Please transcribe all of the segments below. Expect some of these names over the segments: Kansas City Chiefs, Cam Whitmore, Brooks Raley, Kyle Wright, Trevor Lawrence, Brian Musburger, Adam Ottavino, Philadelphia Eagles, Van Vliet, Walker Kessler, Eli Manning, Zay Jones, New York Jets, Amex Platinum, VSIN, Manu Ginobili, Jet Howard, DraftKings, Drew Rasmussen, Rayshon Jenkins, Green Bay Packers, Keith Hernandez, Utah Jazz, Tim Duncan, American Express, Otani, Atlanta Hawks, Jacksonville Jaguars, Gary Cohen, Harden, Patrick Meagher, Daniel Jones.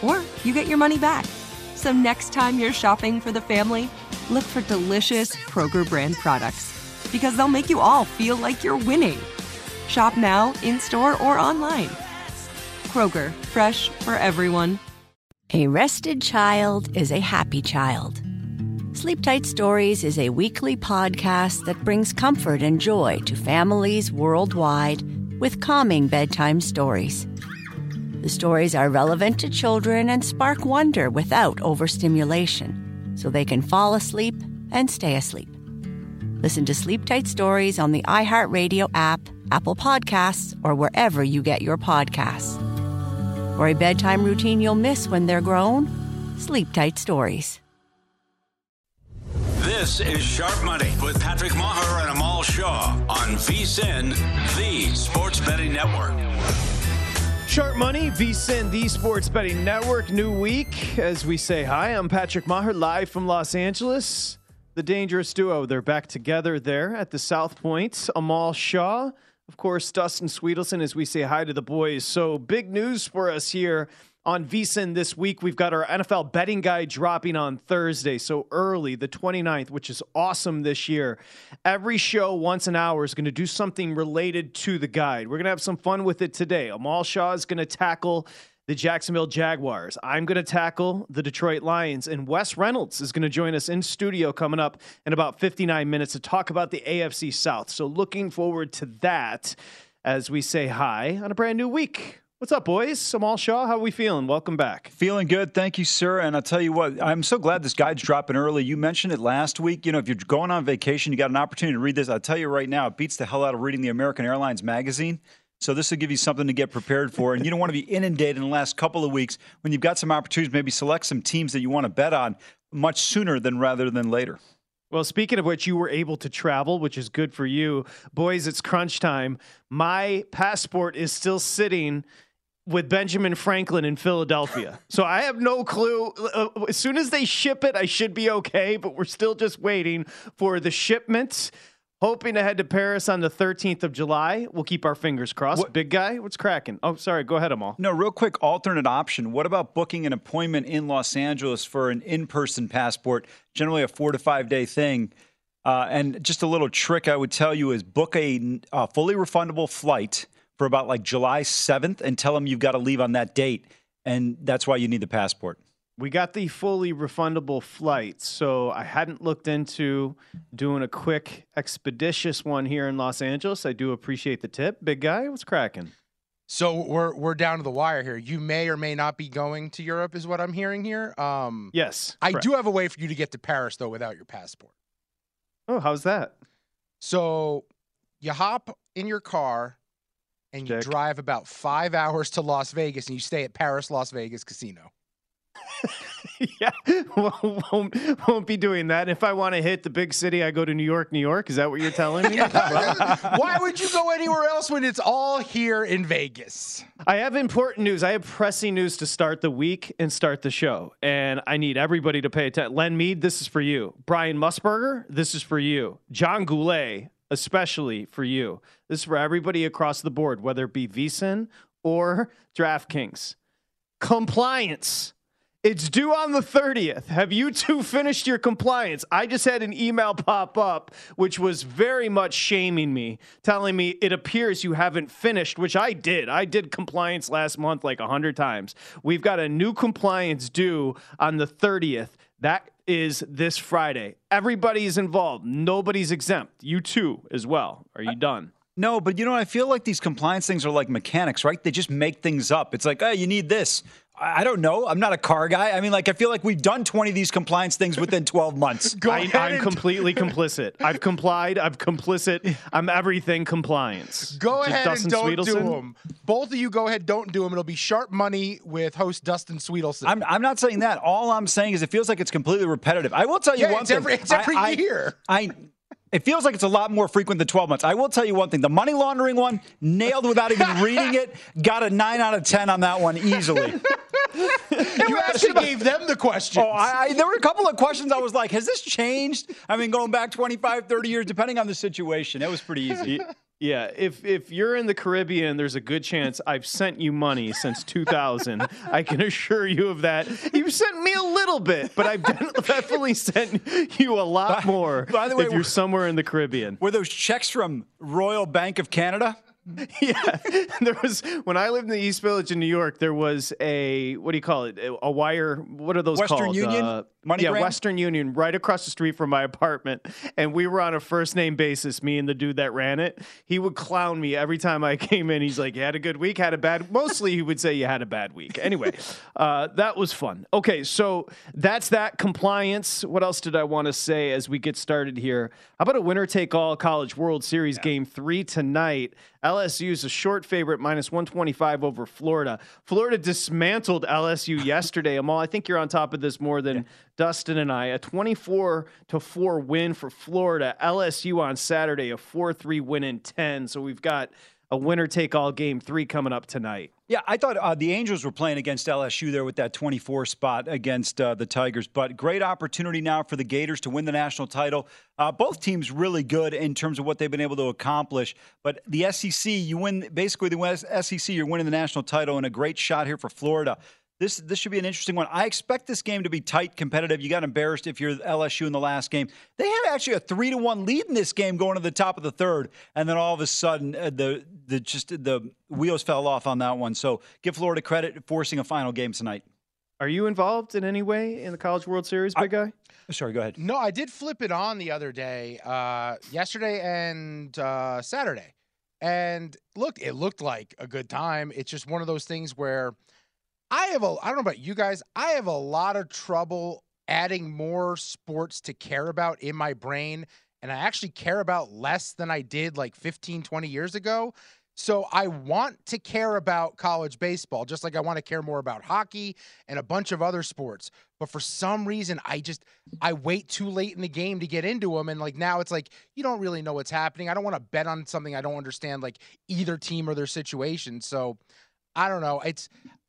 or you get your money back. So next time you're shopping for the family, look for delicious Kroger brand products, because they'll make you all feel like you're winning. Shop now, in-store, or online. Kroger, fresh for everyone. A rested child is a happy child. Sleep Tight Stories is a weekly podcast that brings comfort and joy to families worldwide with calming bedtime stories. The stories are relevant to children and spark wonder without overstimulation, so they can fall asleep and stay asleep. Listen to Sleep Tight Stories on the iHeartRadio app, Apple Podcasts, or wherever you get your podcasts. Or a bedtime routine you'll miss when they're grown? Sleep Tight Stories. This is Sharp Money with Patrick Meagher and Amal Shah on VSIN, the Sports Betting Network. Sharp Money, VSIN, the Sports Betting Network. New week as we say hi. I'm Patrick Meagher, live from Los Angeles. The Dangerous Duo, they're back together there at the South Point. Amal Shah, of course, Dustin Swedelson, as we say hi to the boys. So big news for us here on VSIN this week. We've got our NFL betting guide dropping on Thursday, so early, the 29th, which is awesome this year. Every show once an hour is going to do something related to the guide. We're going to have some fun with it today. Amal Shah is going to tackle the Jacksonville Jaguars. I'm going to tackle the Detroit Lions, and Wes Reynolds is going to join us in studio coming up in about 59 minutes to talk about the AFC South. So looking forward to that as we say hi on a brand new week. What's up, boys? Amal Shah, how are we feeling? Welcome back. Feeling good. Thank you, sir. And I'll tell you what, I'm so glad this guide's dropping early. You mentioned it last week. You know, if you're going on vacation, you got an opportunity to read this. I'll tell you right now, it beats the hell out of reading the American Airlines magazine. So this will give you something to get prepared for, and you don't want to be inundated in the last couple of weeks when you've got some opportunities. Maybe select some teams that you want to bet on much sooner than rather than later. Well, speaking of which, you were able to travel, which is good for you. Boys, it's crunch time. My passport is still sitting with Benjamin Franklin in Philadelphia. So I have no clue. As soon as they ship it, I should be okay, but we're still just waiting for the shipments. Hoping to head to Paris on the 13th of July. We'll keep our fingers crossed. What, big guy, what's cracking? Oh, sorry. Go ahead, Amal. No, real quick, alternate option. What about booking an appointment in Los Angeles for an in-person passport, generally a 4 to 5 day thing? And just a little trick I would tell you is book a fully refundable flight for about like July 7th and tell them you've got to leave on that date. And that's why you need the passport. We got the fully refundable flight, so I hadn't looked into doing a quick, expeditious one here in Los Angeles. I do appreciate the tip. Big guy, what's cracking? So we're down to the wire here. You may or may not be going to Europe is what I'm hearing here. Yes. I do have a way for you to get to Paris, though, without your passport. Oh, how's that? So you hop in your car, and you drive about 5 hours to Las Vegas, and you stay at Paris Las Vegas Casino. Yeah, won't be doing that. If I want to hit the big city, I go to New York, New York. Is that what you're telling me? Why would you go anywhere else when it's all here in Vegas? I have important news. I have pressing news to start the week and start the show. And I need everybody to pay attention. Len Mead, this is for you. Brian Musburger, this is for you. John Goulet, especially for you. This is for everybody across the board, whether it be VSiN or DraftKings. Compliance. It's due on the 30th. Have you two finished your compliance? I just had an email pop up, which was very much shaming me, telling me it appears you haven't finished, which I did. I did compliance last month like 100 times. We've got a new compliance due on the 30th. That is this Friday. Everybody's involved. Nobody's exempt. You too as well. Are you done? No, but you know, I feel like these compliance things are like mechanics, right? They just make things up. It's like, oh, you need this. I don't know. I'm not a car guy. I mean, like, I feel like we've done 20 of these compliance things within 12 months. I'm completely complicit. I've complied. I'm complicit. I'm everything compliance. Go ahead Dustin and don't Swedelson. Do them. Both of you go ahead, don't do them. It'll be Sharp Money with host Dustin Swedelson. I'm not saying that. All I'm saying is it feels like it's completely repetitive. I will tell you one thing. It's every year. It feels like it's a lot more frequent than 12 months. I will tell you one thing. The money laundering one, nailed without even reading it. Got a 9 out of 10 on that one easily. You actually gave them the questions. Oh, there were a couple of questions I was like, has this changed? I mean, going back 25, 30 years, depending on the situation. It was pretty easy. Yeah, if you're in the Caribbean, there's a good chance I've sent you money since 2000. I can assure you of that. You've sent me a little bit, but I've definitely sent you a lot more by the way, if you're somewhere in the Caribbean. Were those checks from Royal Bank of Canada? Yeah, there was when I lived in the East Village in New York. There was a a wire. What are those called? Western Union, MoneyGram? Yeah, Western Union, right across the street from my apartment, and we were on a first name basis. Me and the dude that ran it, he would clown me every time I came in. He's like, "You had a good week, had a bad." Mostly, he would say, "You had a bad week." Anyway, that was fun. Okay, so that's that compliance. What else did I want to say as we get started here? How about a winner take all College World Series Game 3 tonight? LSU is a short favorite, minus 125 over Florida. Florida dismantled LSU yesterday. Amal, I think you're on top of this more than Dustin and I. A 24-4 win for Florida. LSU on Saturday, a 4-3 win in 10. So we've got a winner-take-all game 3 coming up tonight. Yeah, I thought the Angels were playing against LSU there with that 24 spot against the Tigers. But great opportunity now for the Gators to win the national title. Both teams really good in terms of what they've been able to accomplish. But the SEC, you win basically the SEC, you're winning the national title, and a great shot here for Florida. This should be an interesting one. I expect this game to be tight, competitive. You got embarrassed if you're LSU in the last game. They had actually a 3-1 lead in this game going to the top of the third, and then all of a sudden the wheels fell off on that one. So give Florida credit forcing a final game tonight. Are you involved in any way in the College World Series, big guy? Sorry, go ahead. No, I did flip it on the other day, yesterday and Saturday, and it looked like a good time. It's just one of those things where. I don't know about you guys, I have a lot of trouble adding more sports to care about in my brain, and I actually care about less than I did like 15, 20 years ago. So I want to care about college baseball, just like I want to care more about hockey and a bunch of other sports. But for some reason, I wait too late in the game to get into them. And like now it's like, you don't really know what's happening. I don't want to bet on something I don't understand, like either team or their situation. So I don't know.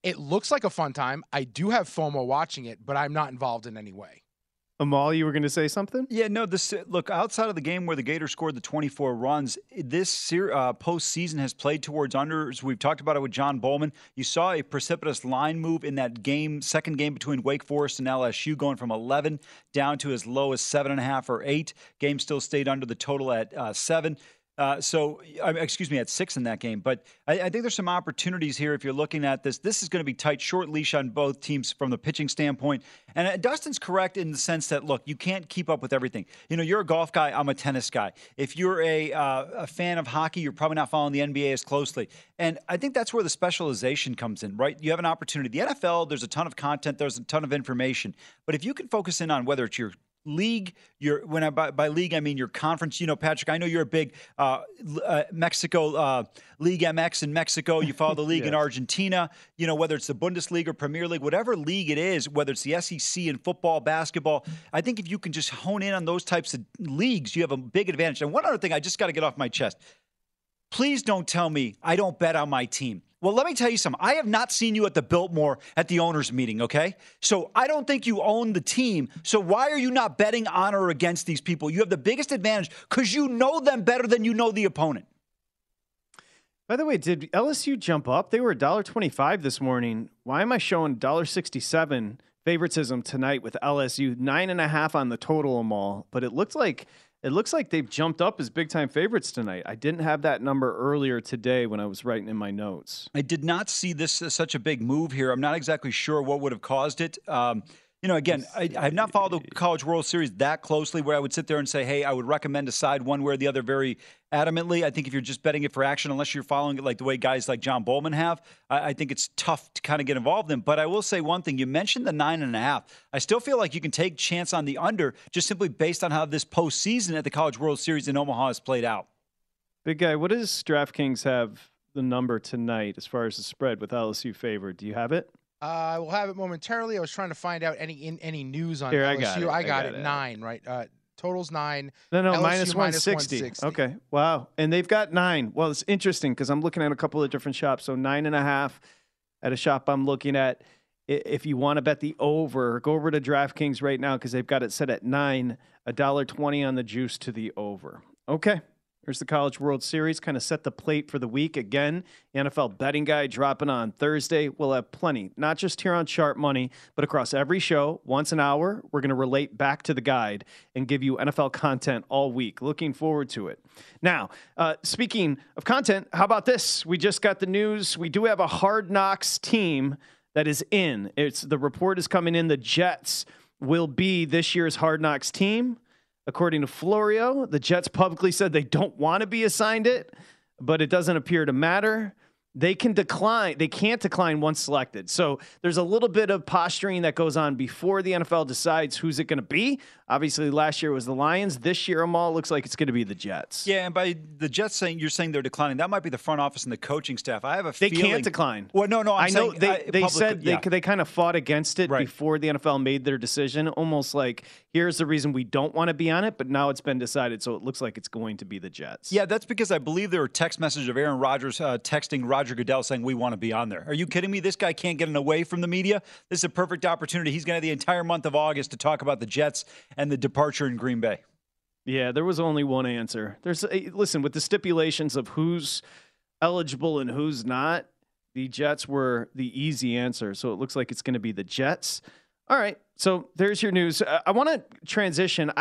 It looks like a fun time. I do have FOMO watching it, but I'm not involved in any way. Amal, you were going to say something? Yeah, no. Look, outside of the game where the Gators scored the 24 runs, this postseason has played towards unders. We've talked about it with John Bowman. You saw a precipitous line move in that game, second game between Wake Forest and LSU, going from 11 down to as low as 7.5 or 8. Game still stayed under the total at 7. At 6 in that game. But I think there's some opportunities here if you're looking at this. This is going to be tight, short leash on both teams from the pitching standpoint. And Dustin's correct in the sense that, look, you can't keep up with everything. You know, you're a golf guy. I'm a tennis guy. If you're a fan of hockey, you're probably not following the NBA as closely. And I think that's where the specialization comes in, right? You have an opportunity. The NFL, there's a ton of content. There's a ton of information. But if you can focus in on whether it's your league, by league I mean your conference. You know, Patrick, I know you're a big Mexico League MX in Mexico. You follow the league in Argentina. You know, whether it's the Bundesliga or Premier League, whatever league it is, whether it's the SEC in football, basketball. I think if you can just hone in on those types of leagues, you have a big advantage. And one other thing, I just got to get off my chest. Please don't tell me I don't bet on my team. Well, let me tell you something. I have not seen you at the Biltmore at the owners' meeting, okay? So I don't think you own the team. So why are you not betting on or against these people? You have the biggest advantage because you know them better than you know the opponent. By the way, did LSU jump up? They were $1.25 this morning. Why am I showing $1.67 favoritism tonight with LSU? 9.5 on the total, Amal, but it looks like they've jumped up as big-time favorites tonight. I didn't have that number earlier today when I was writing in my notes. I did not see this as such a big move here. I'm not exactly sure what would have caused it. you know, again, I have not followed the College World Series that closely where I would sit there and say, hey, I would recommend a side one way or the other very adamantly. I think if you're just betting it for action, unless you're following it like the way guys like John Bowman have, I think it's tough to kind of get involved in. But I will say one thing. You mentioned the 9.5. I still feel like you can take chance on the under just simply based on how this postseason at the College World Series in Omaha has played out. Big guy, what does DraftKings have the number tonight as far as the spread with LSU favored? Do you have it? I will have it momentarily. I was trying to find out any news on LSU. I got it. 9, right? Total's 9. No, LSU -160. Okay, wow. And they've got 9. Well, it's interesting because I'm looking at a couple of different shops. So 9.5 at a shop I'm looking at. If you want to bet the over, go over to DraftKings right now because they've got it set at 9. $1.20 on the juice to the over. Okay. Here's the College World Series, kind of set the plate for the week. Again, the NFL betting guide dropping on Thursday. We'll have plenty, not just here on Sharp Money, but across every show, once an hour, we're going to relate back to the guide and give you NFL content all week. Looking forward to it. Now, speaking of content, how about this? We just got the news. We do have a Hard Knocks team that is in. The report is coming in. The Jets will be this year's Hard Knocks team. According to Florio, the Jets publicly said they don't want to be assigned it, but it doesn't appear to matter. They can decline. They can't decline once selected. So there's a little bit of posturing that goes on before the NFL decides who's it going to be. Obviously, last year was the Lions. This year, Amal, looks like it's going to be the Jets. Yeah, and by the Jets saying, you're saying they're declining, that might be the front office and the coaching staff. I have a feeling. They can't decline. Well, no, I'm saying. I know they said they kind of fought against it before the NFL made their decision, almost like here's the reason we don't want to be on it, but now it's been decided, so it looks like it's going to be the Jets. Yeah, that's because I believe there were text messages of Aaron Rodgers texting Roger Goodell saying we want to be on there. Are you kidding me? This guy can't get away from the media. This is a perfect opportunity. He's going to have the entire month of August to talk about the Jets and the departure in Green Bay. Yeah, there was only one answer. Listen, with the stipulations of who's eligible and who's not, the Jets were the easy answer. So it looks like it's going to be the Jets. All right. So there's your news. I want to transition.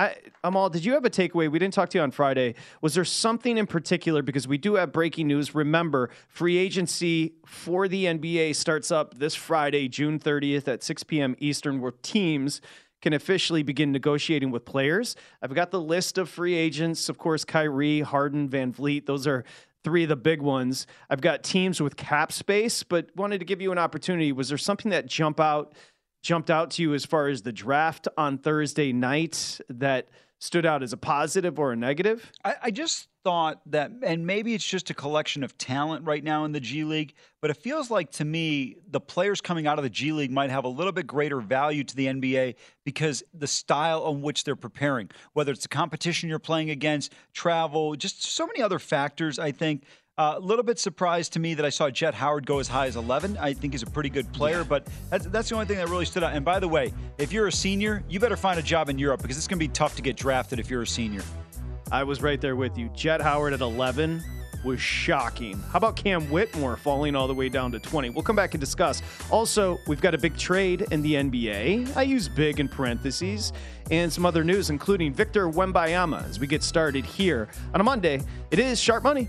Amal, did you have a takeaway? We didn't talk to you on Friday. Was there something in particular? Because we do have breaking news. Remember, free agency for the NBA starts up this Friday, June 30th at 6 p.m. Eastern, where teams can officially begin negotiating with players. I've got the list of free agents. Of course, Kyrie, Harden, Van Vliet. Those are three of the big ones. I've got teams with cap space, but wanted to give you an opportunity. Was there something that jumped out to you as far as the draft on Thursday night that stood out as a positive or a negative? I just thought that, and maybe it's just a collection of talent right now in the G League, but it feels like to me the players coming out of the G League might have a little bit greater value to the NBA because the style on which they're preparing, whether it's the competition you're playing against, travel, just so many other factors, I think. A little bit surprised to me that I saw Jet Howard go as high as 11. I think he's a pretty good player, but that's the only thing that really stood out. And by the way, if you're a senior, you better find a job in Europe because it's going to be tough to get drafted if you're a senior. I was right there with you. Jet Howard at 11 was shocking. How about Cam Whitmore falling all the way down to 20? We'll come back and discuss. Also, we've got a big trade in the NBA. I use big in parentheses. And some other news, including Victor Wembanyama, as we get started here on a Monday. It is Sharp Money.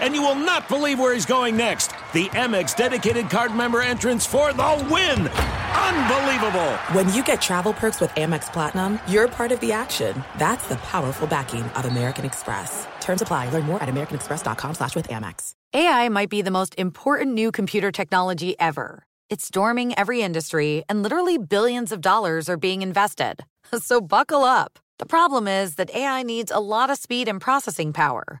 And you will not believe where he's going next. The Amex dedicated card member entrance for the win. Unbelievable. When you get travel perks with Amex Platinum, you're part of the action. That's the powerful backing of American Express. Terms apply. Learn more at americanexpress.com/withAmex. AI might be the most important new computer technology ever. It's storming every industry, and literally billions of dollars are being invested. So buckle up. The problem is that AI needs a lot of speed and processing power.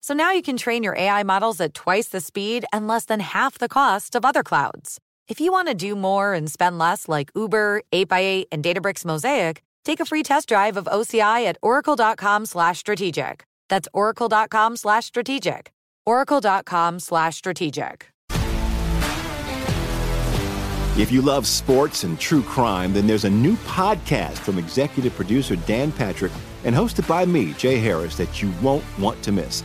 So now you can train your AI models at twice the speed and less than half the cost of other clouds. If you want to do more and spend less like Uber, 8x8, and Databricks Mosaic, take a free test drive of OCI at oracle.com/strategic. That's oracle.com/strategic. Oracle.com/strategic. If you love sports and true crime, then there's a new podcast from executive producer Dan Patrick and hosted by me, Jay Harris, that you won't want to miss.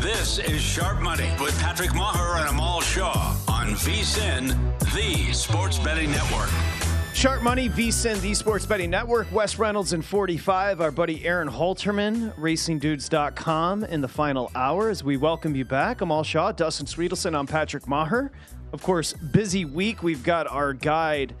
This is Sharp Money with Patrick Meagher and Amal Shah on VSIN, the Sports Betting Network. Sharp Money, VSIN, the Sports Betting Network. Wes Reynolds in 45, our buddy Aaron Halterman, RacingDudes.com in the final hour as we welcome you back. Amal Shah, Dustin Swedelson, I'm Patrick Meagher. Of course, busy week. We've got our guide,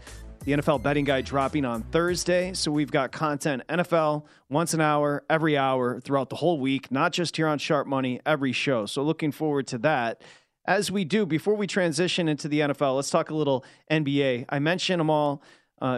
the NFL betting guide, dropping on Thursday. So we've got content NFL once an hour, every hour throughout the whole week, not just here on Sharp Money, every show. So looking forward to that. As we do, before we transition into the NFL, let's talk a little NBA. I mentioned them all.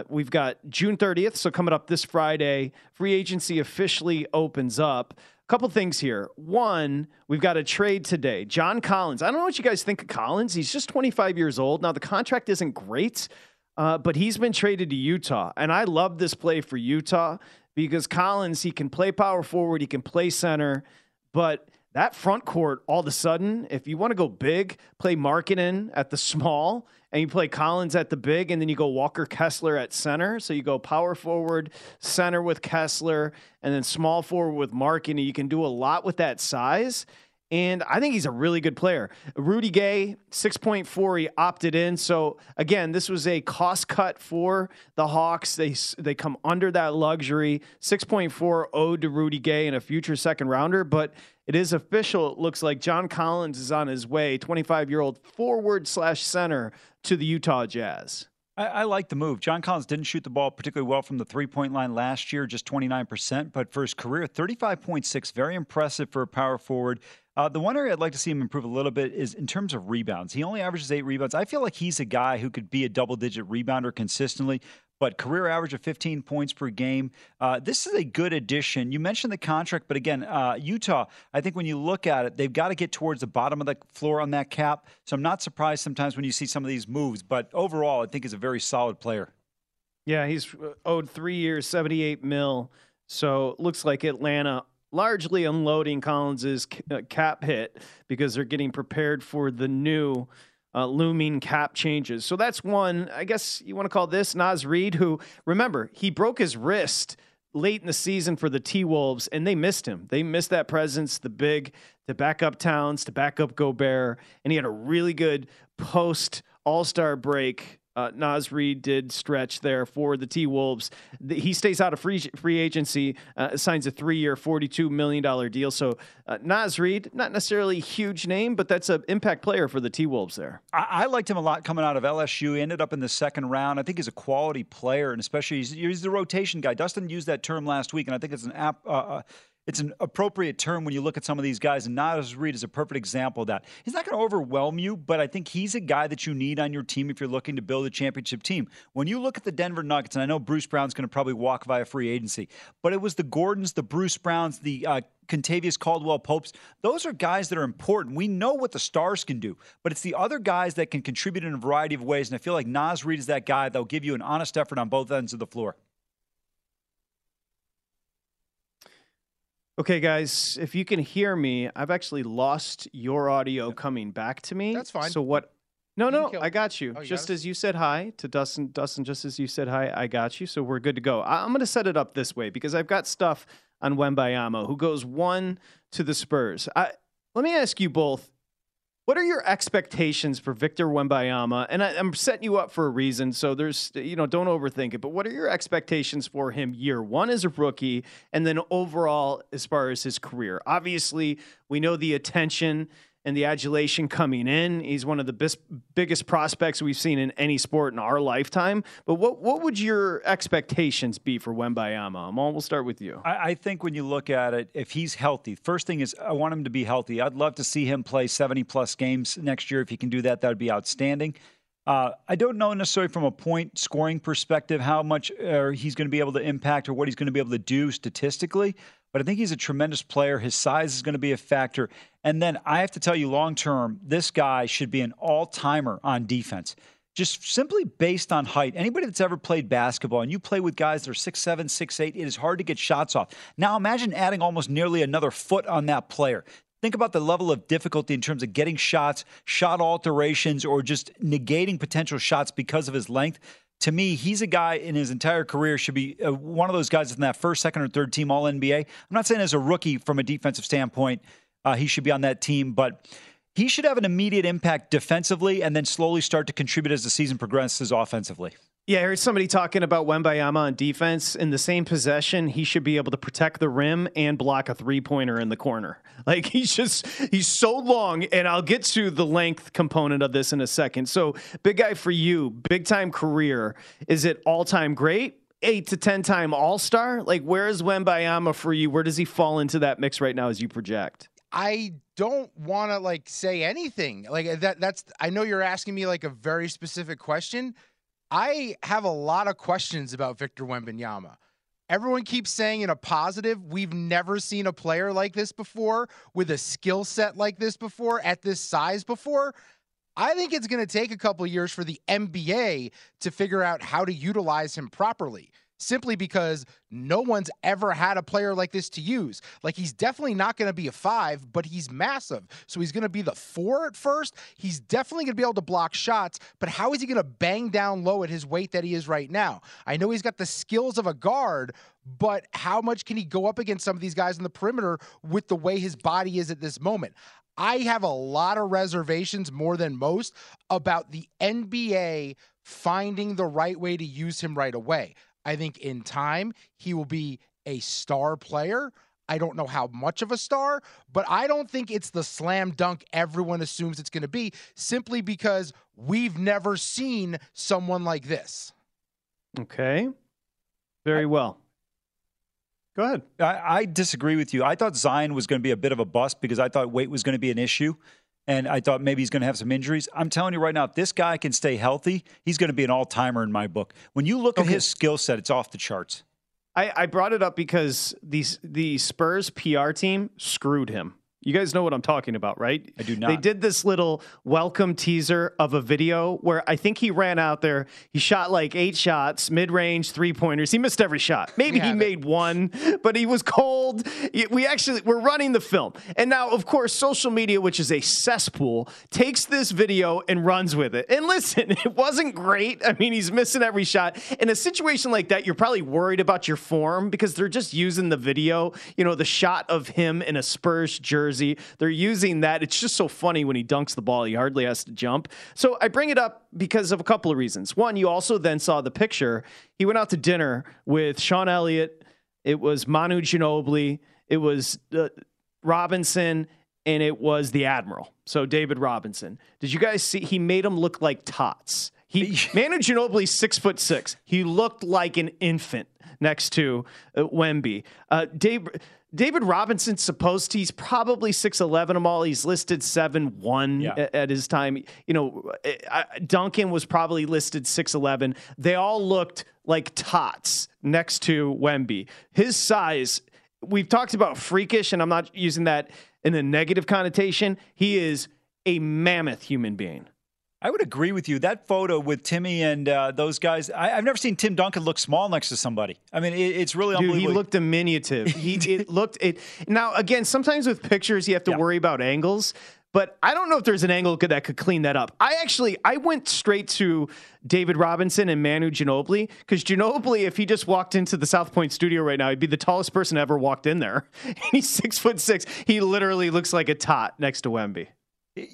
We've got June 30th, so coming up this Friday, free agency officially opens up. A couple things here. One, we've got a trade today. John Collins. I don't know what you guys think of Collins. He's just 25 years old. Now, the contract isn't great, but he's been traded to Utah. And I love this play for Utah because Collins, he can play power forward, he can play center, but that front court, all of a sudden, if you want to go big, play Markkanen at the small, and you play Collins at the big, and then you go Walker Kessler at center. So you go power forward, center with Kessler, and then small forward with Markkanen. You can do a lot with that size, and I think he's a really good player. Rudy Gay, 6.4, he opted in. So, again, this was a cost cut for the Hawks. They come under that luxury. 6.4 owed to Rudy Gay in a future second rounder, but it is official. It looks like John Collins is on his way, 25-year-old forward/center to the Utah Jazz. I like the move. John Collins didn't shoot the ball particularly well from the three-point line last year, just 29%, but for his career, 35.6, very impressive for a power forward. The one area I'd like to see him improve a little bit is in terms of rebounds. He only averages 8 rebounds. I feel like he's a guy who could be a double-digit rebounder consistently, but career average of 15 points per game. This is a good addition. You mentioned the contract, but again, Utah, I think when you look at it, they've got to get towards the bottom of the floor on that cap. So I'm not surprised sometimes when you see some of these moves, but overall, I think he's a very solid player. Yeah, he's owed 3 years, $78 million. So it looks like Atlanta largely unloading Collins's cap hit because they're getting prepared for the new looming cap changes. So that's one, I guess you want to call this Naz Reid, who, remember, he broke his wrist late in the season for the T-Wolves, and they missed him. They missed that presence, the big, to back up Towns, to back up Gobert, and he had a really good post-All-Star break. Naz Reid did stretch there for the T-Wolves. He stays out of free agency, signs a 3-year, $42 million deal. So Naz Reid, not necessarily a huge name, but that's an impact player for the T-Wolves there. I liked him a lot coming out of LSU. He ended up in the second round. I think he's a quality player, and especially he's the rotation guy. Dustin used that term last week, and I think it's it's an appropriate term when you look at some of these guys, and Naz Reid is a perfect example of that. He's not going to overwhelm you, but I think he's a guy that you need on your team if you're looking to build a championship team. When you look at the Denver Nuggets, and I know Bruce Brown's going to probably walk via free agency, but it was the Gordons, the Bruce Browns, the Kentavious Caldwell-Popes. Those are guys that are important. We know what the stars can do, but it's the other guys that can contribute in a variety of ways, and I feel like Naz Reid is that guy that'll give you an honest effort on both ends of the floor. Okay, guys, if you can hear me, I've actually lost your audio coming back to me. That's fine. So what? No, I got you. Oh, you just got as you said hi to Dustin, just as you said hi, I got you. So we're good to go. I'm going to set it up this way because I've got stuff on Wembanyama, who goes one to the Spurs. Let me ask you both, what are your expectations for Victor Wembanyama? And I'm setting you up for a reason, so there's, don't overthink it. But what are your expectations for him year one as a rookie, and then overall as far as his career? Obviously, we know the attention and the adulation coming in. He's one of the biggest prospects we've seen in any sport in our lifetime. But what would your expectations be for Wembanyama? Amal, we'll start with you. I think when you look at it, if he's healthy, first thing is I want him to be healthy. I'd love to see him play 70-plus games next year. If he can do that, that would be outstanding. I don't know necessarily from a point scoring perspective how much he's going to be able to impact or what he's going to be able to do statistically, but I think he's a tremendous player. His size is going to be a factor. And then I have to tell you long-term, this guy should be an all-timer on defense, just simply based on height. Anybody that's ever played basketball and you play with guys that are 6'7", 6'8", it is hard to get shots off. Now imagine adding almost nearly another foot on that player. Think about the level of difficulty in terms of getting shots, shot alterations, or just negating potential shots because of his length. To me, he's a guy in his entire career should be one of those guys in that first, second, or third team All-NBA. I'm not saying as a rookie from a defensive standpoint, he should be on that team, but he should have an immediate impact defensively and then slowly start to contribute as the season progresses offensively. Yeah, I heard somebody talking about Wembanyama on defense. In the same possession, he should be able to protect the rim and block a three-pointer in the corner. Like, he's so long, and I'll get to the length component of this in a second. So, big guy for you, big-time career. Is it all-time great, 8- to 10-time all-star? Like, where is Wembanyama for you? Where does he fall into that mix right now as you project? I don't want to, like, say anything. Like, that's – I know you're asking me, like, a very specific question. I have a lot of questions about Victor Wembanyama. Everyone keeps saying in a positive, we've never seen a player like this before, with a skill set like this before, at this size before. I think it's going to take a couple of years for the NBA to figure out how to utilize him properly, simply because no one's ever had a player like this to use. Like, he's definitely not going to be a 5, but he's massive. So he's going to be the 4 at first. He's definitely going to be able to block shots, but how is he going to bang down low at his weight that he is right now? I know he's got the skills of a guard, but how much can he go up against some of these guys in the perimeter with the way his body is at this moment? I have a lot of reservations, more than most, about the NBA finding the right way to use him right away. I think in time, he will be a star player. I don't know how much of a star, but I don't think it's the slam dunk everyone assumes it's going to be, simply because we've never seen someone like this. Okay. Very well. Go ahead. I disagree with you. I thought Zion was going to be a bit of a bust because I thought weight was going to be an issue. And I thought maybe he's going to have some injuries. I'm telling you right now, if this guy can stay healthy, he's going to be an all-timer in my book. When you look at his skill set, it's off the charts. I brought it up because the Spurs PR team screwed him. You guys know what I'm talking about, right? I do not. They did this little welcome teaser of a video where I think he ran out there. He shot like 8 shots, mid-range, three-pointers. He missed every shot. Maybe he made one, but he was cold. We're running the film. And now, of course, social media, which is a cesspool, takes this video and runs with it. And listen, it wasn't great. I mean, he's missing every shot. In a situation like that, you're probably worried about your form because they're just using the video, you know, the shot of him in a Spurs jersey. They're using that. It's just so funny when he dunks the ball. He hardly has to jump. So I bring it up because of a couple of reasons. One, you also then saw the picture. He went out to dinner with Sean Elliott. It was Manu Ginobili. It was Robinson. And it was the Admiral. So David Robinson. Did you guys see? He made him look like tots. Manu Ginobili, 6'6". He looked like an infant next to Wemby. David Robinson's supposed to, he's probably 6'11", Amal. He's listed 7'1" at his time. You know, Duncan was probably listed 6'11". They all looked like tots next to Wemby. His size, we've talked about freakish, and I'm not using that in a negative connotation. He is a mammoth human being. I would agree with you. That photo with Timmy and those guys, I've never seen Tim Duncan look small next to somebody. I mean, it's really unbelievable. Dude, he looked diminutive. Now, again, sometimes with pictures, you have to worry about angles. But I don't know if there's an angle that could clean that up. I went straight to David Robinson and Manu Ginobili, because Ginobili, if he just walked into the South Point studio right now, he'd be the tallest person ever walked in there. He's 6'6". He literally looks like a tot next to Wemby.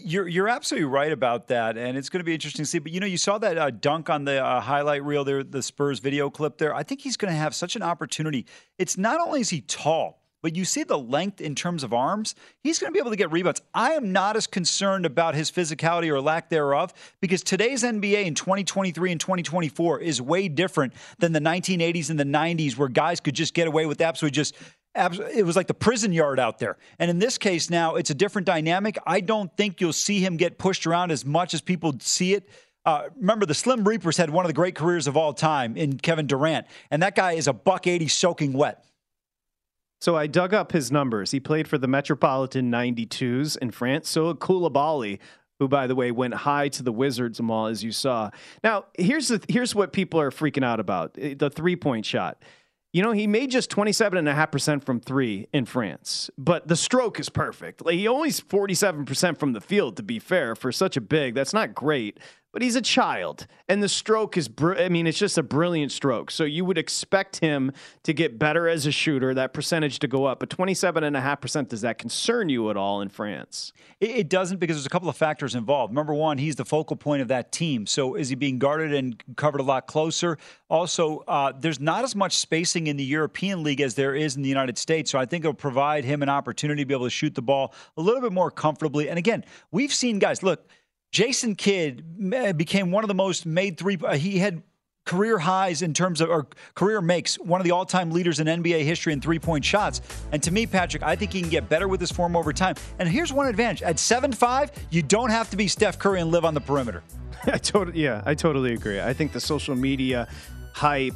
You're absolutely right about that, and it's going to be interesting to see. But, you know, you saw that dunk on the highlight reel there, the Spurs video clip there. I think he's going to have such an opportunity. It's not only is he tall, But you see the length in terms of arms, he's going to be able to get rebounds. I am not as concerned about his physicality or lack thereof because today's NBA in 2023 and 2024 is way different than the 1980s and the 90s where guys could just get away with absolutely just – it was like the prison yard out there. And in this case now, it's a different dynamic. I don't think you'll see him get pushed around as much as people see it. Remember, the Slim Reapers had one of the great careers of all time in Kevin Durant, and that guy is a $180 soaking wet. So I dug up his numbers. He played for the Metropolitan 92s in France. So Koulibaly, who, by the way, went high to the Wizards, Amal, as you saw. Now, here's what people are freaking out about, the three-point shot. You know, he made just 27.5% from three in France, but the stroke is perfect. Like, he only 47% from the field, to be fair, for such a big. That's not great, but he's a child. And the stroke is, it's just a brilliant stroke. So you would expect him to get better as a shooter, that percentage to go up. But 27.5%, does that concern you at all in France? It doesn't, because there's a couple of factors involved. Number one, he's the focal point of that team. So is he being guarded and covered a lot closer? Also, there's not as much spacing in the European League as there is in the United States. So I think it'll provide him an opportunity to be able to shoot the ball a little bit more comfortably. And again, we've seen guys, look, Jason Kidd became one of the most made three. He had career highs in terms of, or career makes, one of the all-time leaders in NBA history in three-point shots. And to me, Patrick, I think he can get better with his form over time. And here's one advantage. At 7'5", you don't have to be Steph Curry and live on the perimeter. I totally agree. I think the social media hype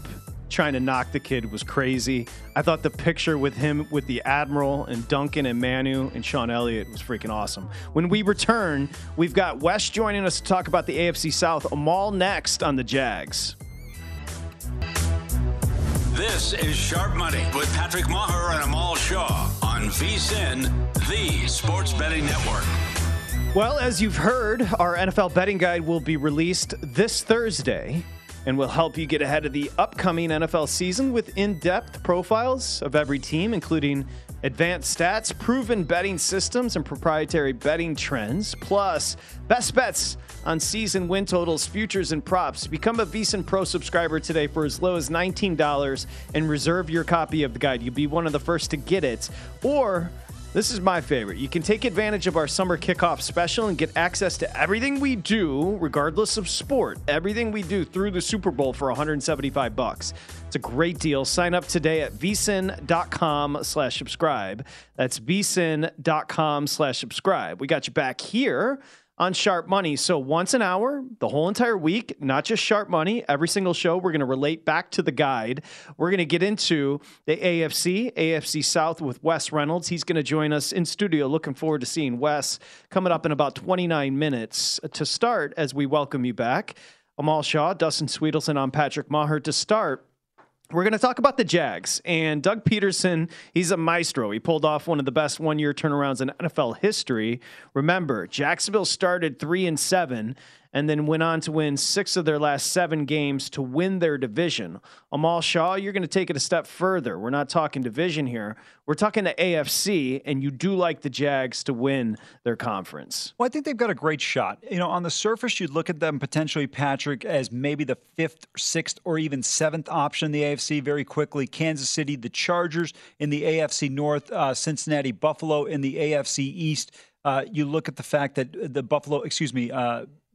trying to knock the kid was crazy. I thought the picture with him with the Admiral and Duncan and Manu and Sean Elliott was freaking awesome. When we return, we've got Wes joining us to talk about the AFC South. Amal next on the Jags. This is Sharp Money with Patrick Meagher and Amal Shah on VSIN, the Sports Betting Network. Well, as you've heard, our NFL betting guide will be released this Thursday, and we'll help you get ahead of the upcoming NFL season with in-depth profiles of every team, including advanced stats, proven betting systems, and proprietary betting trends, plus best bets on season win totals, futures, and props. Become a VSiN Pro subscriber today for as low as $19 and reserve your copy of the guide. You'll be one of the first to get it. Or, this is my favorite, you can take advantage of our summer kickoff special and get access to everything we do, regardless of sport, everything we do through the Super Bowl for $175. It's a great deal. Sign up today at vsin.com/subscribe. That's vsin.com/subscribe. We got you back here on Sharp Money. So once an hour, the whole entire week, not just Sharp Money, every single show, we're going to relate back to the guide. We're going to get into the AFC South with Wes Reynolds. He's going to join us in studio. Looking forward to seeing Wes coming up in about 29 minutes. To start, as we welcome you back, Amal Shah, Dustin Swedelson, I'm Patrick Meagher. To start, we're going to talk about the Jags and Doug Peterson. He's a maestro. He pulled off one of the best one-year turnarounds in NFL history. Remember, Jacksonville started 3-7 and then went on to win 6 of their last 7 games to win their division. Amal Shah, you're going to take it a step further. We're not talking division here. We're talking the AFC, and you do like the Jags to win their conference. Well, I think they've got a great shot. You know, on the surface, you'd look at them potentially, Patrick, as maybe the 5th, 6th, or even 7th option in the AFC very quickly. Kansas City, the Chargers in the AFC North, Cincinnati, Buffalo in the AFC East. You look at the fact that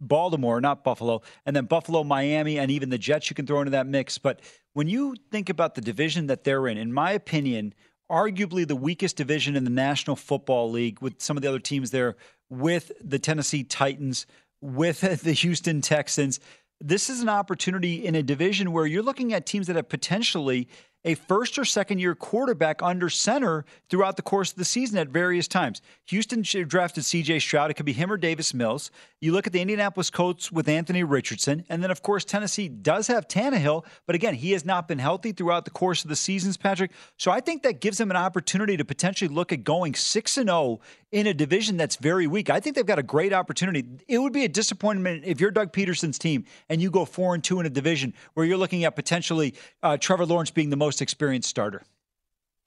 Baltimore, not Buffalo, and then Buffalo, Miami, and even the Jets you can throw into that mix. But when you think about the division that they're in my opinion, arguably the weakest division in the National Football League with some of the other teams there, with the Tennessee Titans, with the Houston Texans, this is an opportunity in a division where you're looking at teams that have potentially a first or second year quarterback under center throughout the course of the season at various times. Houston drafted C.J. Stroud. It could be him or Davis Mills. You look at the Indianapolis Colts with Anthony Richardson. And then, of course, Tennessee does have Tannehill. But again, he has not been healthy throughout the course of the seasons, Patrick. So I think that gives them an opportunity to potentially look at going 6-0 in a division that's very weak. I think they've got a great opportunity. It would be a disappointment if you're Doug Peterson's team and you go 4-2 in a division where you're looking at potentially Trevor Lawrence being the most experienced starter.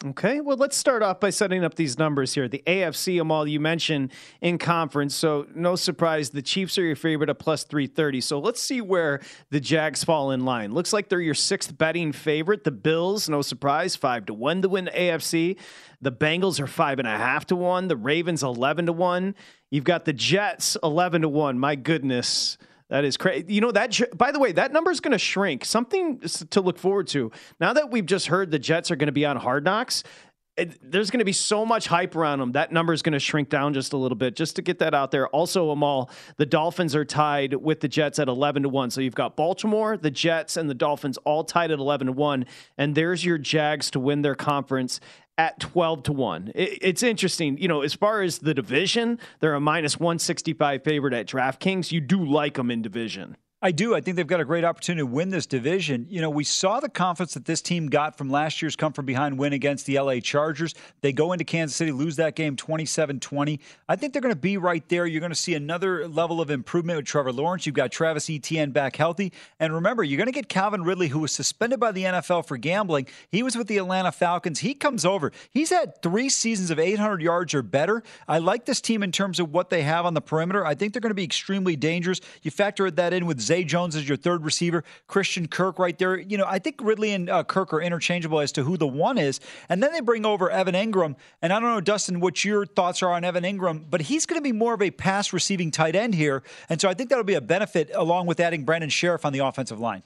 Okay, well, let's start off by setting up these numbers here. The AFC, Amal, you mentioned in conference, so no surprise, the Chiefs are your favorite at plus 330. So let's see where the Jags fall in line. Looks like they're your sixth betting favorite. The Bills, no surprise, 5-1 to win the AFC. The Bengals are 5.5 to 1. The Ravens, 11 to 1. You've got the Jets, 11 to 1. My goodness. That is crazy. You know, that, by the way, that number is going to shrink. Something to look forward to. Now that we've just heard the Jets are going to be on Hard Knocks, there's going to be so much hype around them. That number is going to shrink down just a little bit, just to get that out there. Also, Amal, the Dolphins are tied with the Jets at 11 to 1. So you've got Baltimore, the Jets, and the Dolphins all tied at 11 to 1. And there's your Jags to win their conference at 12 to 1. It's interesting, you know, as far as the division, they're a minus 165 favorite at DraftKings. You do like them in division. I do. I think they've got a great opportunity to win this division. You know, we saw the confidence that this team got from last year's come from behind win against the LA Chargers. They go into Kansas City, lose that game 27-20. I think they're going to be right there. You're going to see another level of improvement with Trevor Lawrence. You've got Travis Etienne back healthy. And remember, you're going to get Calvin Ridley, who was suspended by the NFL for gambling. He was with the Atlanta Falcons. He comes over. He's had 3 seasons of 800 yards or better. I like this team in terms of what they have on the perimeter. I think they're going to be extremely dangerous. You factor that in with Zay Jones is your third receiver, Christian Kirk right there. You know, I think Ridley and Kirk are interchangeable as to who the one is. And then they bring over Evan Engram. And I don't know, Dustin, what your thoughts are on Evan Engram, but he's going to be more of a pass receiving tight end here. And so I think that'll be a benefit along with adding Brandon Sheriff on the offensive line.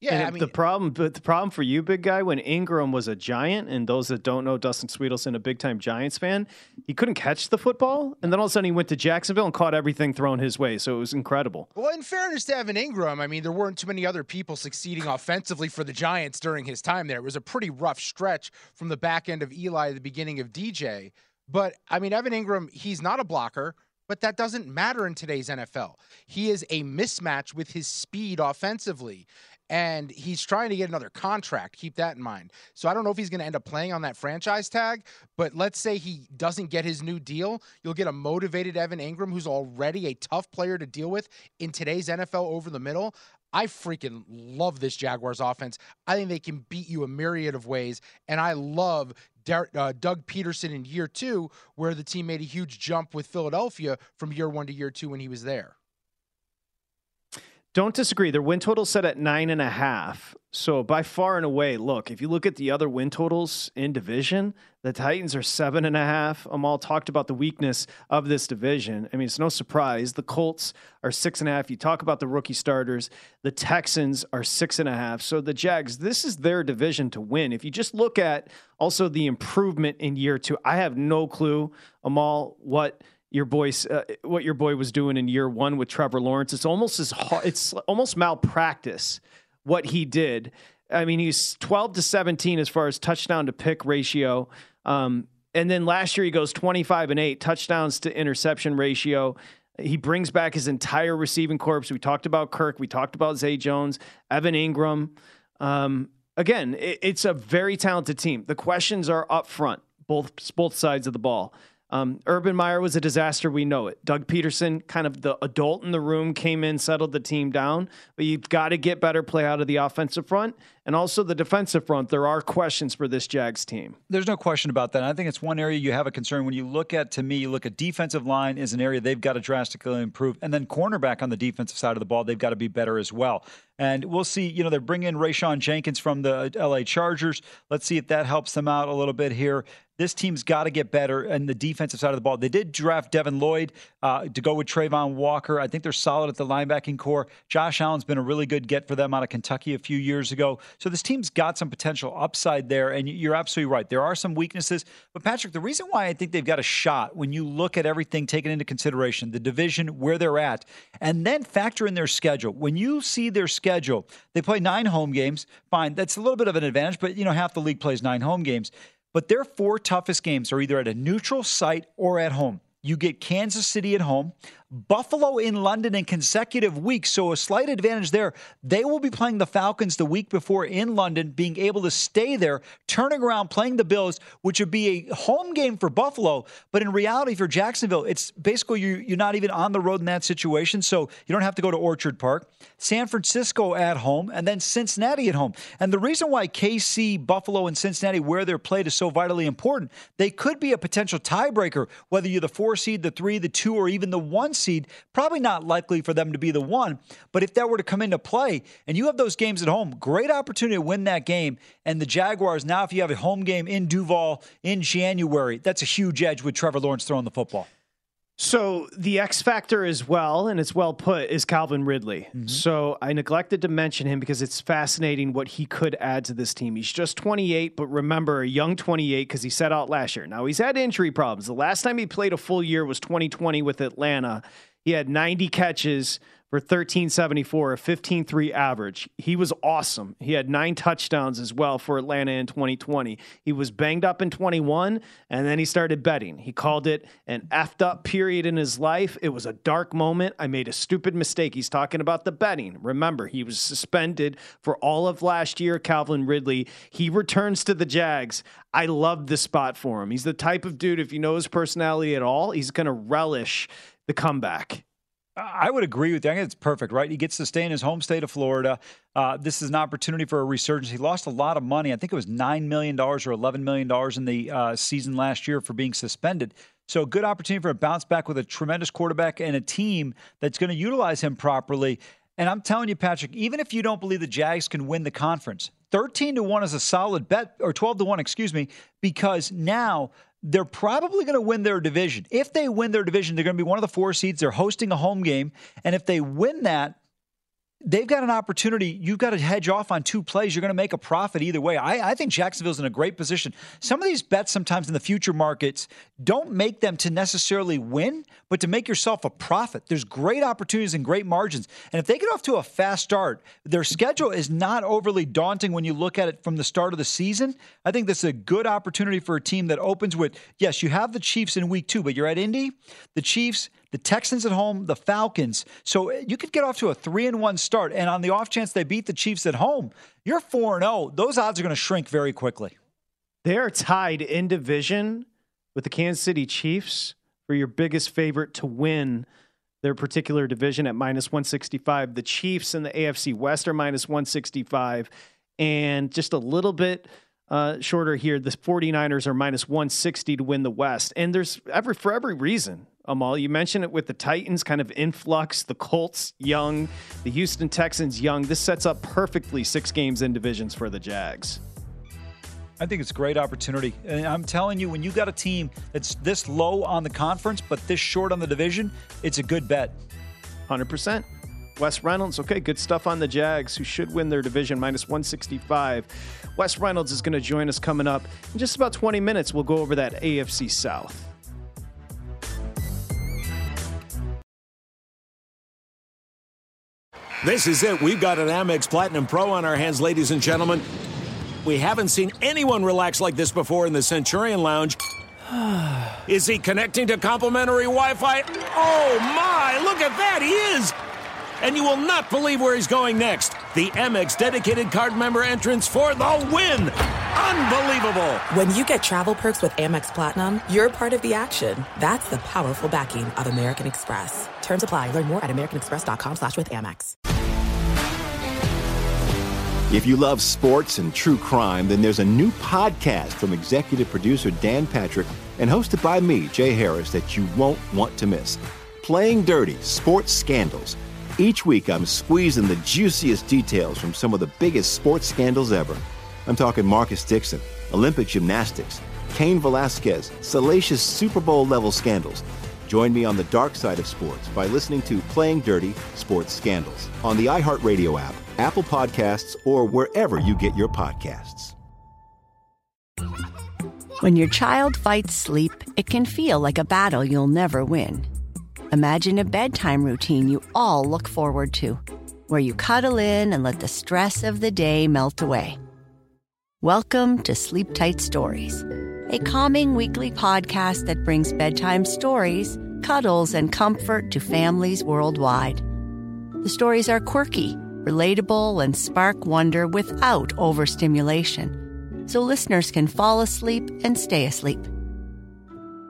Yeah, I mean, the problem for you, big guy, when Ingram was a Giant, and those that don't know, Dustin Swedelson, a big-time Giants fan, he couldn't catch the football, and then all of a sudden he went to Jacksonville and caught everything thrown his way, so it was incredible. Well, in fairness to Evan Engram, I mean, there weren't too many other people succeeding offensively for the Giants during his time there. It was a pretty rough stretch from the back end of Eli to the beginning of DJ. But, I mean, Evan Engram, he's not a blocker, but that doesn't matter in today's NFL. He is a mismatch with his speed offensively. And he's trying to get another contract. Keep that in mind. So I don't know if he's going to end up playing on that franchise tag, but let's say he doesn't get his new deal. You'll get a motivated Evan Engram, who's already a tough player to deal with in today's NFL over the middle. I freaking love this Jaguars offense. I think they can beat you a myriad of ways. And I love Doug Peterson in year two, where the team made a huge jump with Philadelphia from year one to year two when he was there. Don't disagree. Their win total set at 9.5. So by far and away, look, if you look at the other win totals in division, the Titans are 7.5. Amal talked about the weakness of this division. I mean, it's no surprise. The Colts are 6.5. You talk about the rookie starters. The Texans are 6.5. So the Jags, this is their division to win. If you just look at also the improvement in year two, I have no clue, Amal, what your boy was doing in year one with Trevor Lawrence. It's almost as hard, it's almost malpractice what he did. I mean, he's 12 to 17 as far as touchdown to pick ratio. And then last year he goes 25-8 touchdowns to interception ratio. He brings back his entire receiving corps. We talked about Kirk. We talked about Zay Jones, Evan Engram. Again, it's a very talented team. The questions are up front, both sides of the ball. Urban Meyer was a disaster. We know it. Doug Peterson, kind of the adult in the room, came in, settled the team down, but you've got to get better play out of the offensive front and also the defensive front. There are questions for this Jags team. There's no question about that. I think it's one area you have a concern when you look at defensive line is an area they've got to drastically improve. And then cornerback on the defensive side of the ball, they've got to be better as well. And we'll see, you know, they're bringing in Rayshon Jenkins from the LA Chargers. Let's see if that helps them out a little bit here. This team's got to get better in the defensive side of the ball. They did draft Devin Lloyd to go with Trayvon Walker. I think they're solid at the linebacking core. Josh Allen's been a really good get for them out of Kentucky a few years ago. So this team's got some potential upside there, and you're absolutely right. There are some weaknesses. But, Patrick, the reason why I think they've got a shot when you look at everything taken into consideration, the division, where they're at, and then factor in their schedule. When you see their schedule, they play 9 home games. Fine, that's a little bit of an advantage, but, you know, half the league plays 9 home games. But their 4 toughest games are either at a neutral site or at home. You get Kansas City at home. Buffalo in London in consecutive weeks, so a slight advantage there. They will be playing the Falcons the week before in London, being able to stay there, turning around, playing the Bills, which would be a home game for Buffalo. But in reality, for Jacksonville, it's basically you're not even on the road in that situation, so you don't have to go to Orchard Park. San Francisco at home, and then Cincinnati at home. And the reason why KC, Buffalo, and Cincinnati, where they're played, is so vitally important, they could be a potential tiebreaker, whether you're the 4 seed, the 3, the 2, or even the 1 seed. Probably not likely for them to be the 1, but if that were to come into play, and you have those games at home, great opportunity to win that game. And the Jaguars, now if you have a home game in Duval in January, that's a huge edge with Trevor Lawrence throwing the football. So the X factor as well, and it's well put, is Calvin Ridley. Mm-hmm. So I neglected to mention him because it's fascinating what he could add to this team. He's just 28, but remember, a young 28 because he sat out last year. Now, he's had injury problems. The last time he played a full year was 2020 with Atlanta. He had 90 catches for 1374, a 15.3 average. He was awesome. He had 9 touchdowns as well for Atlanta in 2020. He was banged up in 21, and then he started betting. He called it an effed up period in his life. It was a dark moment. I made a stupid mistake. He's talking about the betting. Remember, he was suspended for all of last year. Calvin Ridley, he returns to the Jags. I love this spot for him. He's the type of dude, if you know his personality at all, he's going to relish the comeback. I would agree with you. I think it's perfect, right? He gets to stay in his home state of Florida. This is an opportunity for a resurgence. He lost a lot of money. I think it was $9 million or $11 million in the season last year for being suspended. So a good opportunity for a bounce back with a tremendous quarterback and a team that's going to utilize him properly. And I'm telling you, Patrick, even if you don't believe the Jags can win the conference, 13-1 is a solid bet, or 12-1, because now – they're probably going to win their division. If they win their division, they're going to be one of the 4 seeds. They're hosting a home game. And if they win that, they've got an opportunity. You've got to hedge off on 2 plays. You're going to make a profit either way. I think Jacksonville's in a great position. Some of these bets sometimes in the future markets don't make them to necessarily win, but to make yourself a profit. There's great opportunities and great margins. And if they get off to a fast start, their schedule is not overly daunting when you look at it from the start of the season. I think this is a good opportunity for a team that opens with, yes, you have the Chiefs in week 2, but you're at Indy, the Chiefs, the Texans at home, the Falcons. So you could get off to a 3-1 start. And on the off chance they beat the Chiefs at home, you're 4-0. Those odds are going to shrink very quickly. They're tied in division with the Kansas City Chiefs for your biggest favorite to win their particular division at -165. The Chiefs in the AFC West are -165. And just a little bit shorter here, the 49ers are -160 to win the West. And there's for every reason. Amal, you mentioned it with the Titans kind of influx, the Colts young, the Houston Texans young. This sets up perfectly 6 games in divisions for the Jags. I think it's a great opportunity. And I'm telling you, when you got a team that's this low on the conference, but this short on the division, it's a good bet. 100%. Wes Reynolds, okay, good stuff on the Jags, who should win their division, -165. Wes Reynolds is going to join us coming up in just about 20 minutes. We'll go over that AFC South. This is it. We've got an Amex Platinum Pro on our hands, ladies and gentlemen. We haven't seen anyone relax like this before in the Centurion Lounge. Is he connecting to complimentary Wi-Fi? Oh, my. Look at that. He is. And you will not believe where he's going next. The Amex dedicated card member entrance for the win. Unbelievable. When you get travel perks with Amex Platinum, you're part of the action. That's the powerful backing of American Express. Terms apply. Learn more at americanexpress.com/withAmex. If you love sports and true crime, then there's a new podcast from executive producer Dan Patrick and hosted by me, Jay Harris, that you won't want to miss. Playing Dirty: Sports Scandals. Each week, I'm squeezing the juiciest details from some of the biggest sports scandals ever. I'm talking Marcus Dixon, Olympic gymnastics, Cain Velasquez, salacious Super Bowl-level scandals. Join me on the dark side of sports by listening to Playing Dirty Sports Scandals on the iHeartRadio app, Apple Podcasts, or wherever you get your podcasts. When your child fights sleep, it can feel like a battle you'll never win. Imagine a bedtime routine you all look forward to, where you cuddle in and let the stress of the day melt away. Welcome to Sleep Tight Stories, a calming weekly podcast that brings bedtime stories cuddles and comfort to families worldwide. The stories are quirky, relatable, and spark wonder without overstimulation, so listeners can fall asleep and stay asleep.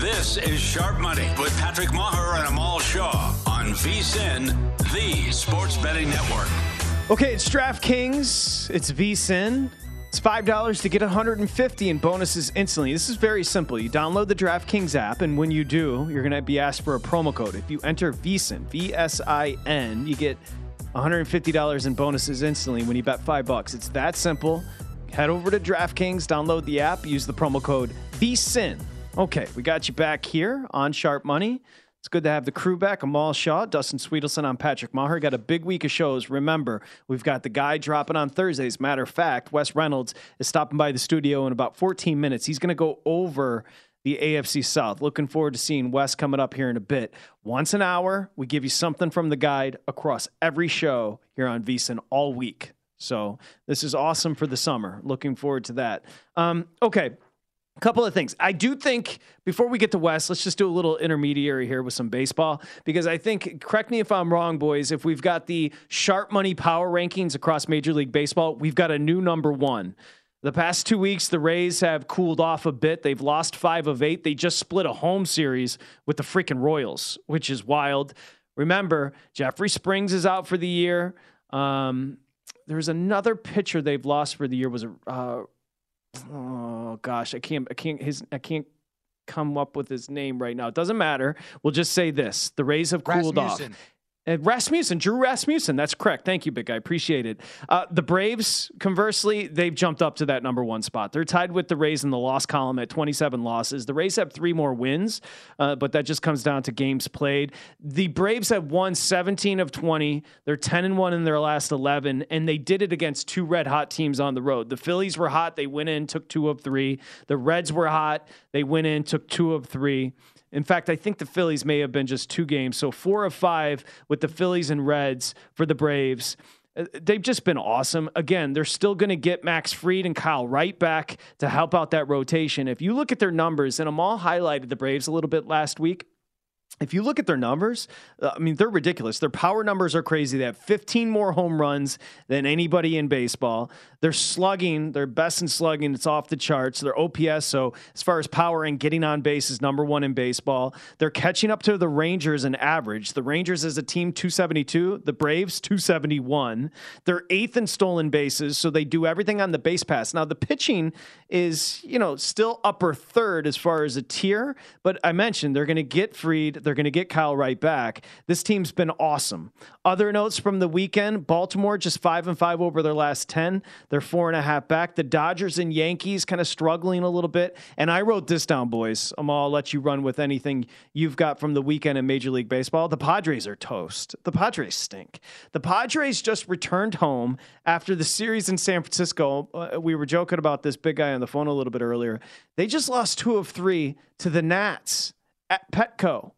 This is Sharp Money with Patrick Meagher and Amal Shah on VSIN, the sports betting network. Okay, it's DraftKings. It's VSIN. It's $5 to get $150 in bonuses instantly. This is very simple. You download the DraftKings app, and when you do, you're going to be asked for a promo code. If you enter VSIN, V-S-I-N, you get $150 in bonuses instantly when you bet $5. It's that simple. Head over to DraftKings, download the app, use the promo code VSIN. Okay, we got you back here on Sharp Money. It's good to have the crew back. Amal Shah, Dustin Swedelson, I'm Patrick Meagher. Got a big week of shows. Remember, we've got the guy dropping on Thursdays. Matter of fact, Wes Reynolds is stopping by the studio in about 14 minutes. He's going to go over the AFC South. Looking forward to seeing Wes coming up here in a bit. Once an hour, we give you something from the guide across every show here on VSiN all week. So this is awesome for the summer. Looking forward to that. Okay. A couple of things. I do think before we get to Wes, let's just do a little intermediary here with some baseball, because I think, correct me if I'm wrong, boys, if we've got the Sharp Money power rankings across Major League Baseball, we've got a new number one. The past 2 weeks, the Rays have cooled off a bit. They've lost 5 of 8. They just split a home series with the freaking Royals, which is wild. Remember, Jeffrey Springs is out for the year. There's another pitcher they've lost for the year. Was I can't come up with his name right now. It doesn't matter. We'll just say this. The Rays have cooled Rasmussen. Off. Drew Rasmussen. That's correct. Thank you, big guy. Appreciate it. The Braves, conversely, they've jumped up to that number one spot. They're tied with the Rays in the loss column at 27 losses. The Rays have 3 more wins, but that just comes down to games played. The Braves have won 17 of 20. They're 10-1 in their last 11, and they did it against 2 red hot teams on the road. The Phillies were hot. They went in, took 2 of 3. The Reds were hot. They went in, took 2 of 3. In fact, I think the Phillies may have been just 2 games. So 4 of 5 with the Phillies and Reds for the Braves. They've just been awesome. Again, they're still going to get Max Fried and Kyle Wright back to help out that rotation. If you look at their numbers, and Amal highlighted the Braves a little bit last week. If you look at their numbers, I mean, they're ridiculous. Their power numbers are crazy. They have 15 more home runs than anybody in baseball. They're slugging. They're best in slugging. It's off the charts. Their OPS, so as far as power and getting on base, is number one in baseball. They're catching up to the Rangers in average. The Rangers as a team, 272. The Braves, 271. They're 8th in stolen bases, so they do everything on the base pass. Now, the pitching is, you know, still upper third as far as a tier, but I mentioned they're going to get Fried. They're going to get Kyle Wright back. This team's been awesome. Other notes from the weekend, Baltimore just 5-5 over their last 10. They're 4.5 back. The Dodgers and Yankees kind of struggling a little bit. And I wrote this down, boys. Amal, I'll let you run with anything you've got from the weekend in Major League Baseball. The Padres are toast. The Padres stink. The Padres just returned home after the series in San Francisco. We were joking about this, big guy on the phone a little bit earlier. They just lost 2 of 3 to the Nats at Petco.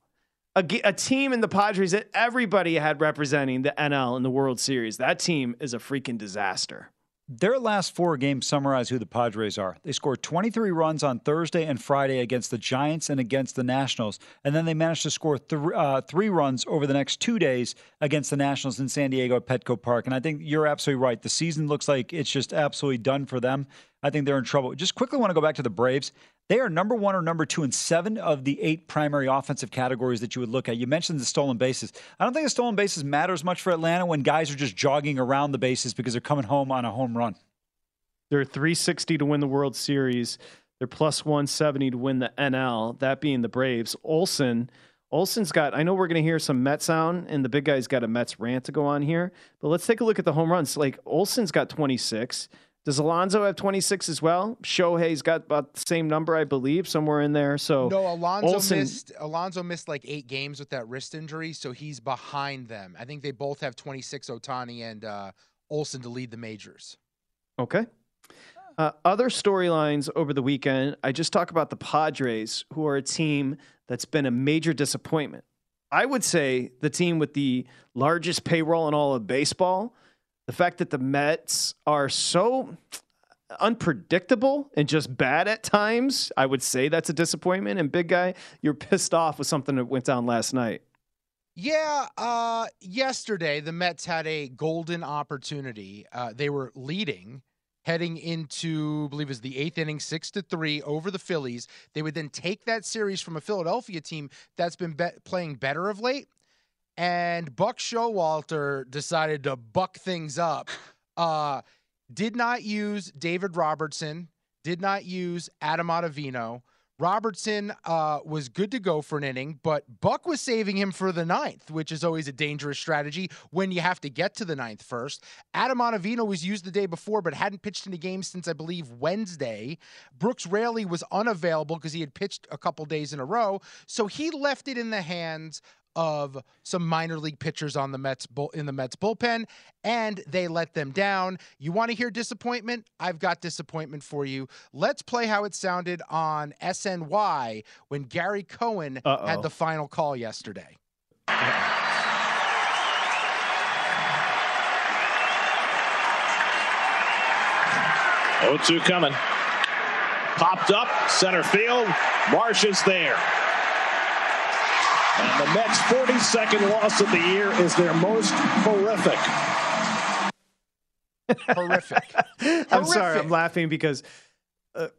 A team in the Padres that everybody had representing the NL in the World Series. That team is a freaking disaster. Their last 4 games summarize who the Padres are. They scored 23 runs on Thursday and Friday against the Giants and against the Nationals. And then they managed to score 3 runs over the next 2 days against the Nationals in San Diego at Petco Park. And I think you're absolutely right. The season looks like it's just absolutely done for them. I think they're in trouble. Just quickly want to go back to the Braves. They are number 1 or number 2 in 7 of the 8 primary offensive categories that you would look at. You mentioned the stolen bases. I don't think the stolen bases matters much for Atlanta when guys are just jogging around the bases because they're coming home on a home run. They're .360 to win the World Series. They're +170 to win the NL, that being the Braves. Olson's got, I know we're going to hear some Mets sound, and the big guy's got a Mets rant to go on here, but let's take a look at the home runs. Like, Olson's got 26. Does Alonzo have 26 as well? Shohei's got about the same number, I believe, somewhere in there. So no, Alonzo missed like 8 games with that wrist injury, so he's behind them. I think they both have 26, Otani and Olsen, to lead the majors. Okay. Other storylines over the weekend, I just talk about the Padres, who are a team that's been a major disappointment. I would say the team with the largest payroll in all of baseball. The fact that the Mets are so unpredictable and just bad at times, I would say that's a disappointment. And big guy, you're pissed off with something that went down last night. Yeah. Yesterday, the Mets had a golden opportunity. They were leading heading into, I believe it was the 8th inning, 6-3 over the Phillies. They would then take that series from a Philadelphia team that's been playing better of late. And Buck Showalter decided to buck things up. Did not use David Robertson. Did not use Adam Ottavino. Robertson was good to go for an inning, but Buck was saving him for the 9th, which is always a dangerous strategy when you have to get to the 9th first. Adam Ottavino was used the day before, but hadn't pitched in a game since, I believe, Wednesday. Brooks Raley was unavailable because he had pitched a couple days in a row, so he left it in the hands of some minor league pitchers on the Mets in the Mets bullpen, and they let them down. You want to hear disappointment? I've got disappointment for you. Let's play how it sounded on SNY when Gary Cohen had the final call yesterday. Uh-oh. 0-2 coming. Popped up, center field. Marsh is there. And the Mets' 42nd loss of the year is their most horrific. I'm sorry, I'm laughing because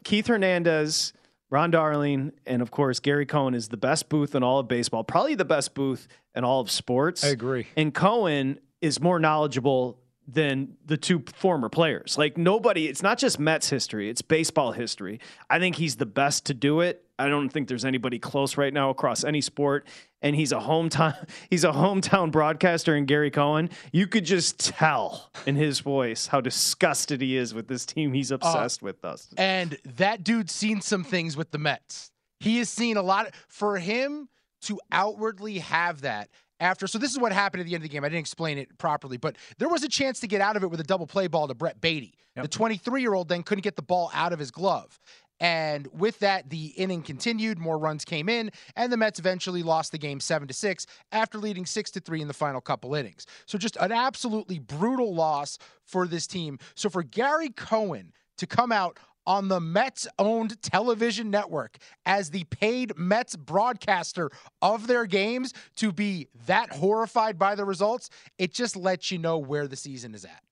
Keith Hernandez, Ron Darling, and, of course, Gary Cohen is the best booth in all of baseball, probably the best booth in all of sports. I agree. And Cohen is more knowledgeable than the two former players. Like, nobody, it's not just Mets history, it's baseball history. I think he's the best to do it. I don't think there's anybody close right now across any sport. And he's a hometown broadcaster in Gary Cohen. You could just tell in his voice how disgusted he is with this team. He's obsessed with us. And that dude's seen some things with the Mets. He has seen a lot. For him to outwardly have that after, so this is what happened at the end of the game. I didn't explain it properly, but there was a chance to get out of it with a double play ball to Brett Beatty. Yep. The 23-year-old then couldn't get the ball out of his glove. And with that, the inning continued, more runs came in, and the Mets eventually lost the game 7-6 after leading 6-3 in the final couple innings. So just an absolutely brutal loss for this team. So for Gary Cohen to come out on the Mets-owned television network as the paid Mets broadcaster of their games to be that horrified by the results, it just lets you know where the season is at.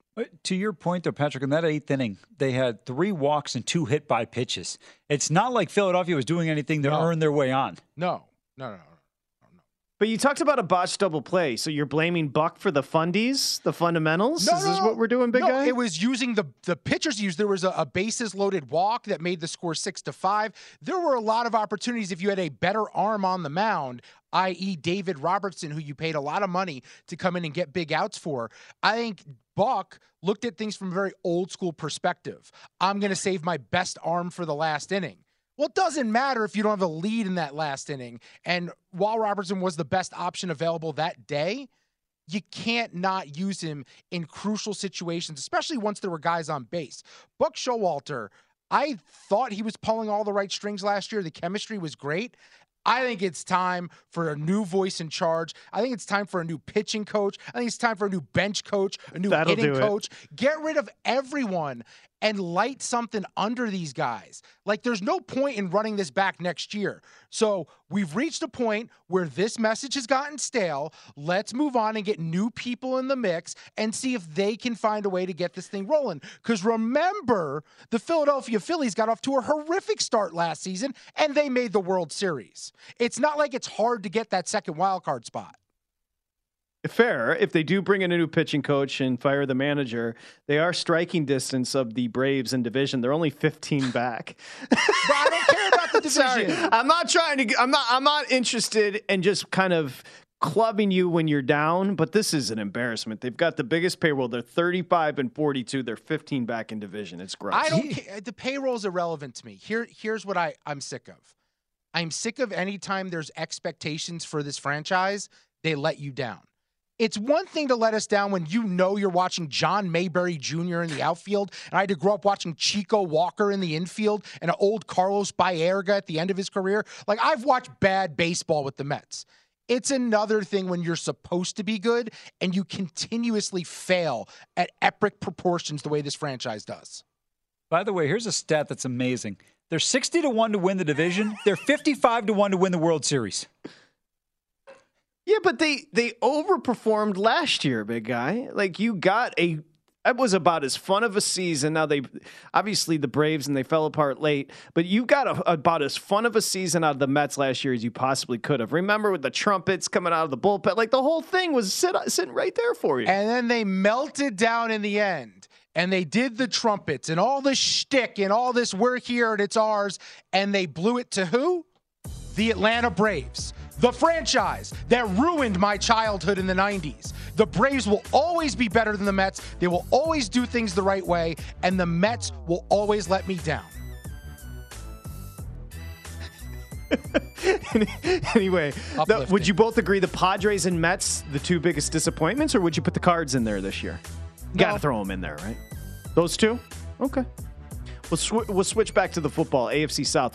To your point, though, Patrick, in that 8th inning, they had 3 walks and 2 hit-by-pitches. It's not like Philadelphia was doing anything to earn their way on. No. But you talked about a botched double play, so you're blaming Buck for the fundies, the fundamentals? No, is this what we're doing, big guy? It was using the pitchers used. There was a bases-loaded walk that made the score 6-5. There were a lot of opportunities if you had a better arm on the mound, i.e. David Robertson, who you paid a lot of money to come in and get big outs for. I think Buck looked at things from a very old school perspective. I'm going to save my best arm for the last inning. Well, it doesn't matter if you don't have a lead in that last inning. And while Robertson was the best option available that day, you can't not use him in crucial situations, especially once there were guys on base. Buck Showalter, I thought he was pulling all the right strings last year. The chemistry was great. I think it's time for a new voice in charge. I think it's time for a new pitching coach. I think it's time for a new bench coach, a new hitting coach. Get rid of everyone and light something under these guys. Like, there's no point in running this back next year. So we've reached a point where this message has gotten stale. Let's move on and get new people in the mix and see if they can find a way to get this thing rolling. Because remember, the Philadelphia Phillies got off to a horrific start last season, and they made the World Series. It's not like it's hard to get that second wild card spot. Fair. If they do bring in a new pitching coach and fire the manager, they are striking distance of the Braves in division. They're only 15 back. But I don't care about the division. Sorry. I'm not interested in just kind of clubbing you when you're down, but this is an embarrassment. They've got the biggest payroll. They're 35-42. They're 15 back in division. It's gross. I don't care. The payroll's irrelevant to me. Here's what I'm sick of. I'm sick of any time there's expectations for this franchise, they let you down. It's one thing to let us down when you know you're watching John Mayberry Jr. in the outfield, and I had to grow up watching Chico Walker in the infield and an old Carlos Baerga at the end of his career. Like, I've watched bad baseball with the Mets. It's another thing when you're supposed to be good and you continuously fail at epic proportions the way this franchise does. By the way, here's a stat that's amazing. They're 60-1 to win the division. They're 55-1 to win the World Series. Yeah, but they overperformed last year, big guy. Like, you got that was about as fun of a season. Now, they obviously the Braves, and they fell apart late, but you got about as fun of a season out of the Mets last year as you possibly could have. Remember, with the trumpets coming out of the bullpen, like, the whole thing was sitting right there for you. And then they melted down in the end. And they did the trumpets and all the shtick and all this, we're here and it's ours. And they blew it to who? The Atlanta Braves, the franchise that ruined my childhood in the 90s. The Braves will always be better than the Mets. They will always do things the right way. And the Mets will always let me down. Anyway, would you both agree the Padres and Mets, the two biggest disappointments, or would you put the Cards in there this year? No. Got to throw them in there, right? Those two? Okay. We'll switch back to the football, AFC South.